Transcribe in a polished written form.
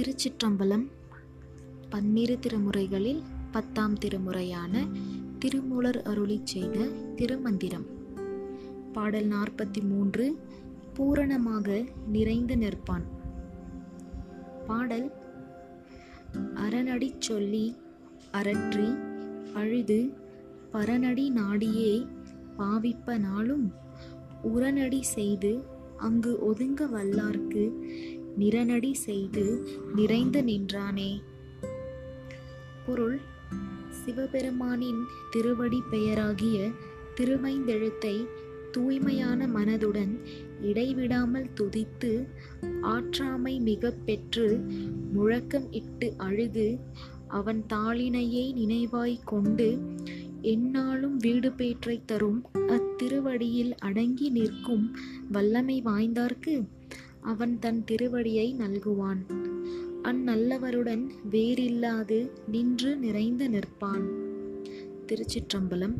திருச்சிற்றம்பலம். 12 திருமுறைகளில் 10ஆம் திருமுறையான திருமூலர் அருளி செய்த திருமந்திரம் பாடல் 43 பூரணமாக நிறைந்து நிற்பான். பாடல்: அரணடி சொல்லி அரற்றி அழுது பரநடி நாடியே பாவிப்ப நாளும் உரநடி செய்து அங்கு ஒதுங்க வல்லார்க்கு நிரநடி செய்து நிறைந்து நின்றானே. பொருள்: சிவபெருமானின் திருவடி பெயராகிய திருமைந்தெழுத்தை தூய்மையான மனதுடன் இடைவிடாமல் துதித்து ஆற்றாமை மிக பெற்று முழக்கம் இட்டு அழுது அவன் தாளினையை நினைவாய் கொண்டு எந்நாளும் வீடு பேற்றை தரும் அத்திருவடியில் அடங்கி நிற்கும் வல்லமை வாய்ந்தார்க்கு அவன் தன் திருவடியை நல்குவான். அந்நல்லவருடன் வேறில்லாது நின்று நிறைந்து நிற்பான். திருச்சிற்றம்பலம்.